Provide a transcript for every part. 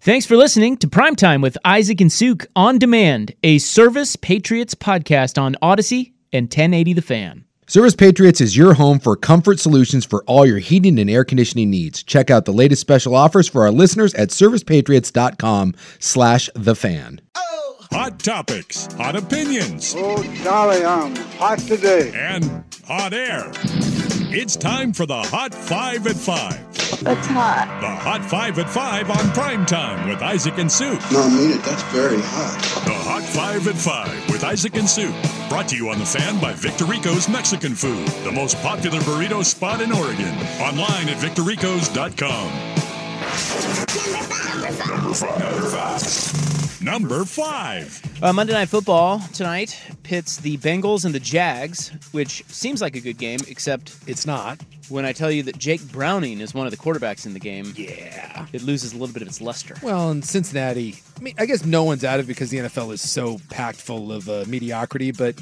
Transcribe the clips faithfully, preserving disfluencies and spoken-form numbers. Thanks for listening to Primetime with Isaac and Suk on Demand, a Service Patriots podcast on Odyssey and ten eighty The Fan. Service Patriots is your home for comfort solutions for all your heating and air conditioning needs. Check out the latest special offers for our listeners at service patriots dot com slash the fan. Hot topics, hot opinions. Oh, golly, I'm hot today. And hot air. It's time for the Hot Five at Five. That's hot. The Hot Five at Five on Primetime with Isaac and Suk. No, I mean it. That's very hot. The Hot Five at Five with Isaac and Suk. Brought to you on The Fan by Victorico's Mexican Food, the most popular burrito spot in Oregon. Online at victorico's dot com. Number five. Number five. Number five. Uh, Monday Night Football tonight pits the Bengals and the Jags, which seems like a good game, except it's not. When I tell you that Jake Browning is one of the quarterbacks in the game, yeah, it loses a little bit of its luster. Well, in Cincinnati, I mean, I guess no one's out of it because the N F L is so packed full of uh, mediocrity. But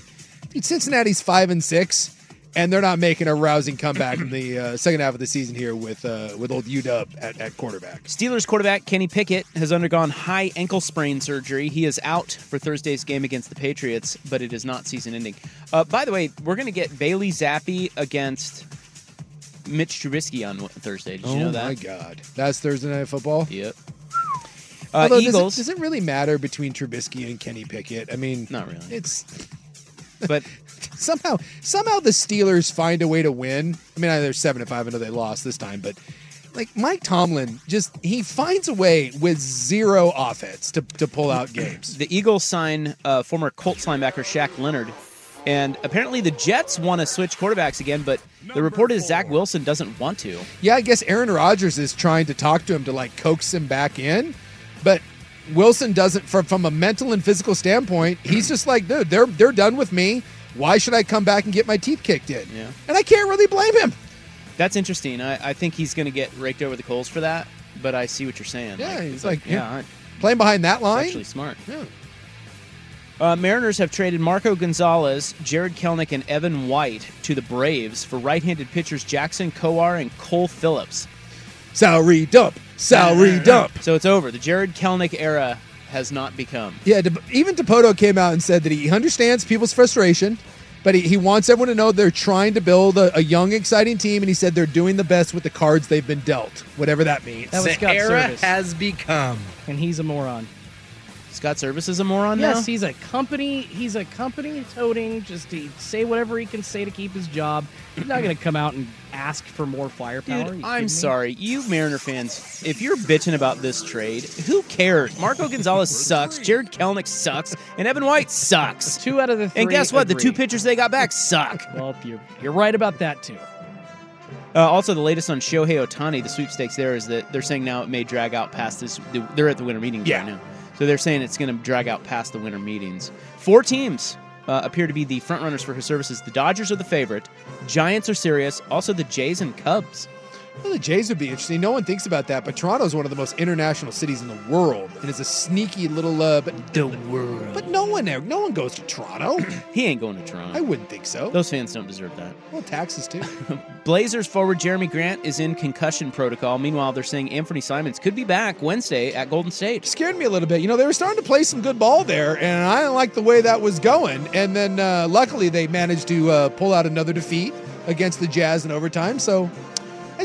dude, Cincinnati's five and six, and they're not making a rousing comeback in the uh, second half of the season here with uh, with old U W at, at quarterback. Steelers quarterback Kenny Pickett has undergone high ankle sprain surgery. He is out for Thursday's game against the Patriots, but it is not season-ending. Uh, by the way, we're going to get Bailey Zappe against Mitch Trubisky on Thursday. Did you oh know that? Oh, my God. That's Thursday Night Football? Yep. Uh, Although, Eagles. Does it, does it really matter between Trubisky and Kenny Pickett? I mean, not really. It's. But somehow somehow the Steelers find a way to win. I mean, they're seven to five. I know they lost this time, but like Mike Tomlin, just he finds a way with zero offense to, to pull out games. The Eagles sign uh, former Colts linebacker Shaq Leonard. And apparently the Jets want to switch quarterbacks again, but the report is Zach Wilson doesn't want to. Yeah, I guess Aaron Rodgers is trying to talk to him to, like, coax him back in. But Wilson doesn't, from, from a mental and physical standpoint, he's just like, dude, they're they're done with me. Why should I come back and get my teeth kicked in? Yeah. And I can't really blame him. That's interesting. I, I think he's going to get raked over the coals for that, but I see what you're saying. Yeah, like, he's like, like yeah, yeah, playing behind that line. It's actually smart. Yeah. Uh, Mariners have traded Marco Gonzalez, Jared Kelnick, and Evan White to the Braves for right-handed pitchers Jackson Kowar and Cole Phillips. Salary dump. Salary dump. So it's over. The Jared Kelnick era has not become. Yeah, even DePoto came out and said that he understands people's frustration, but he, he wants everyone to know they're trying to build a, a young, exciting team, and he said they're doing the best with the cards they've been dealt, whatever that means. That was Scott Service. The era has become. And he's a moron. Scott Service is a moron yes, now? Yes, he's a company. He's a company toting just to say whatever he can say to keep his job. He's not going to come out and ask for more firepower. Dude, I'm sorry. Me? You Mariner fans, if you're bitching about this trade, who cares? Marco Gonzalez sucks. Jared Kelnick sucks. And Evan White sucks. Two out of the three. And guess what? Agree. The two pitchers they got back suck. Well, you're, you're right about that, too. Uh, also, the latest on Shohei Ohtani, the sweepstakes there, is that they're saying now it may drag out past this. They're at the winter meetings yeah. right now. So they're saying it's going to drag out past the winter meetings. Four teams uh, appear to be the front runners for her services. The Dodgers are the favorite. Giants are serious. Also the Jays and Cubs. Well, the Jays would be interesting. No one thinks about that, but Toronto is one of the most international cities in the world, and it's a sneaky little. Uh, but the world. But no one, no one goes to Toronto. He ain't going to Toronto. I wouldn't think so. Those fans don't deserve that. Well, taxes too. Blazers forward Jeremy Grant is in concussion protocol. Meanwhile, they're saying Anthony Simons could be back Wednesday at Golden State. Scared me a little bit. You know, they were starting to play some good ball there, and I didn't like the way that was going. And then, uh, luckily, they managed to uh, pull out another defeat against the Jazz in overtime. So, I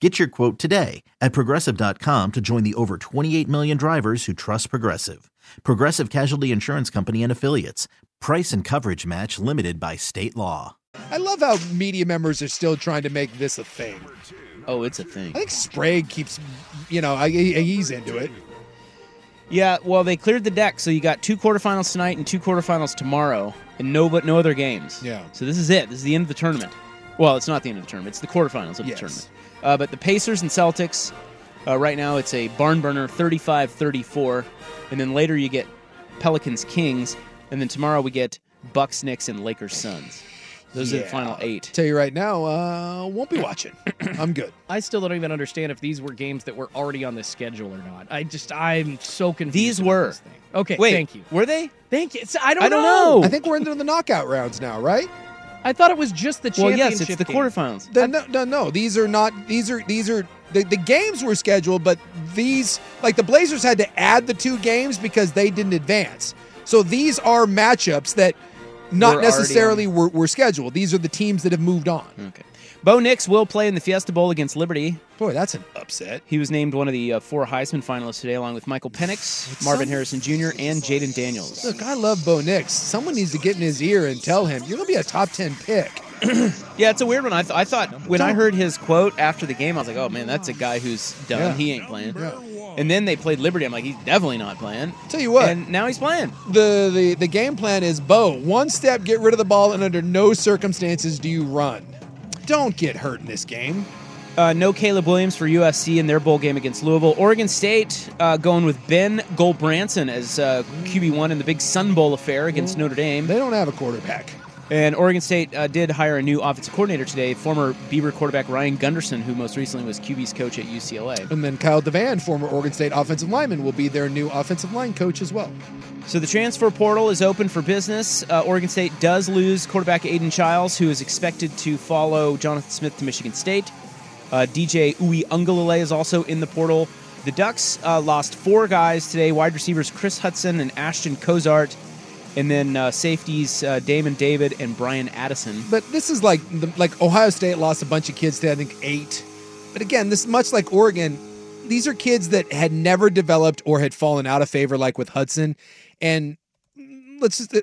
Get your quote today at Progressive dot com to join the over twenty-eight million drivers who trust Progressive. Progressive Casualty Insurance Company and Affiliates. Price and coverage match limited by state law. I love how media members are still trying to make this a thing. Oh, it's a thing. I think Sprague keeps, you know, he's into it. Yeah, well, they cleared the deck, so you got two quarterfinals tonight and two quarterfinals tomorrow, and no but no other games. Yeah. So this is it. This is the end of the tournament. Well, it's not the end of the tournament. It's the quarterfinals of yes. the tournament. Uh, but the Pacers and Celtics, uh, right now it's a barn burner, thirty-five thirty-four. And then later you get Pelicans-Kings, and then tomorrow we get Bucks-Knicks and Lakers-Suns. Those yeah. are the final eight. Tell you right now, uh, won't be watching. I'm good. I still don't even understand if these were games that were already on the schedule or not. I just, I'm so confused. These were. This thing. Okay, Wait, thank you. Were they? Thank you. It's, I don't I know. I don't know. I think we're into the knockout rounds now, right? I thought it was just the championship. Well, yes, it's the quarterfinals. The, no, no, no. These are not. These are. These are. The, the games were scheduled, but these, like the Blazers, had to add the two games because they didn't advance. So these are matchups that, not we're necessarily were, were scheduled. These are the teams that have moved on. Okay. Bo Nix will play in the Fiesta Bowl against Liberty. Boy, that's an upset. He was named one of the uh, four Heisman finalists today, along with Michael Penix, it's Marvin Harrison Junior, and Jaden Daniels. Look, I love Bo Nix. Someone needs to get in his ear and tell him, you're going to be a top ten pick. Yeah, it's a weird one. I, th- I thought when I heard his quote after the game, I was like, oh, man, that's a guy who's done. Yeah. He ain't playing. Yeah. And then they played Liberty. I'm like, he's definitely not playing. Tell you what. And now he's playing. The, the, the game plan is, Bo, one step, get rid of the ball, and under no circumstances do you run. Don't get hurt in this game. Uh, no Caleb Williams for U S C in their bowl game against Louisville. Oregon State uh, going with Ben Golbranson as uh, Q B one in the big Sun Bowl affair against Notre Dame. They don't have a quarterback. And Oregon State uh, did hire a new offensive coordinator today, former Beaver quarterback Ryan Gunderson, who most recently was Q B's coach at U C L A. And then Kyle Devan, former Oregon State offensive lineman, will be their new offensive line coach as well. So the transfer portal is open for business. Uh, Oregon State does lose quarterback Aiden Chiles, who is expected to follow Jonathan Smith to Michigan State. Uh, D J Uiagalelei is also in the portal. The Ducks uh, lost four guys today, wide receivers Chris Hudson and Ashton Cozart, and then uh, safeties uh, Damon David and Brian Addison. But this is like, the, like Ohio State lost a bunch of kids today, I think eight. But again, this much like Oregon, these are kids that had never developed or had fallen out of favor like with Hudson. And let's just, uh,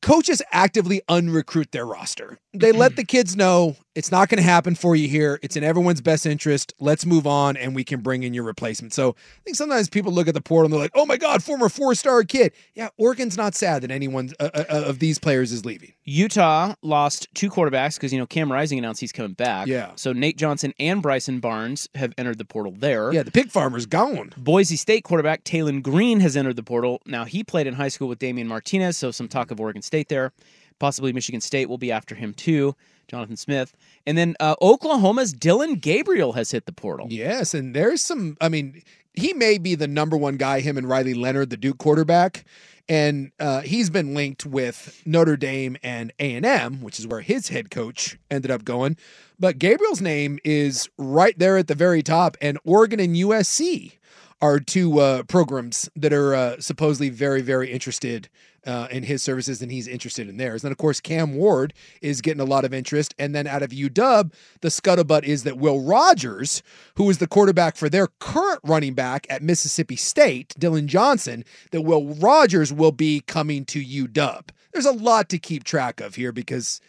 coaches actively unrecruit their roster. They let the kids know it's not going to happen for you here. It's in everyone's best interest. Let's move on, and we can bring in your replacement. So I think sometimes people look at the portal and they're like, "Oh my God, former four-star kid." Yeah, Oregon's not sad that anyone uh, uh, of these players is leaving. Utah lost two quarterbacks because you know Cam Rising announced he's coming back. Yeah. So Nate Johnson and Bryson Barnes have entered the portal there. Yeah, the pig farmer's gone. Boise State quarterback Taylon Green has entered the portal. Now he played in high school with Damian Martinez, so some talk of Oregon State there. Possibly Michigan State will be after him, too, Jonathan Smith. And then uh, Oklahoma's Dylan Gabriel has hit the portal. Yes, and there's some, I mean, he may be the number one guy, him and Riley Leonard, the Duke quarterback. And uh, he's been linked with Notre Dame and A and M, which is where his head coach ended up going. But Gabriel's name is right there at the very top, and Oregon and U S C are two uh, programs that are uh, supposedly very, very interested uh, in his services, and he's interested in theirs. And then, of course, Cam Ward is getting a lot of interest. And then out of U W, the scuttlebutt is that Will Rogers, who is the quarterback for their current running back at Mississippi State, Dylan Johnson, that Will Rogers will be coming to U W. There's a lot to keep track of here because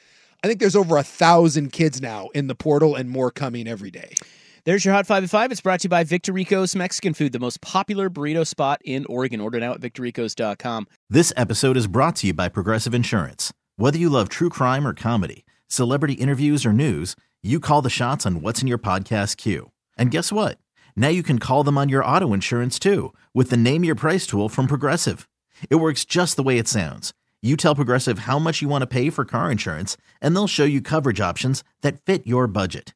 I think there's over a thousand kids now in the portal and more coming every day. There's your Hot five at five. It's brought to you by Victorico's Mexican Food, the most popular burrito spot in Oregon. Order now at Victorico's dot com. This episode is brought to you by Progressive Insurance. Whether you love true crime or comedy, celebrity interviews or news, you call the shots on what's in your podcast queue. And guess what? Now you can call them on your auto insurance, too, with the Name Your Price tool from Progressive. It works just the way it sounds. You tell Progressive how much you want to pay for car insurance, and they'll show you coverage options that fit your budget.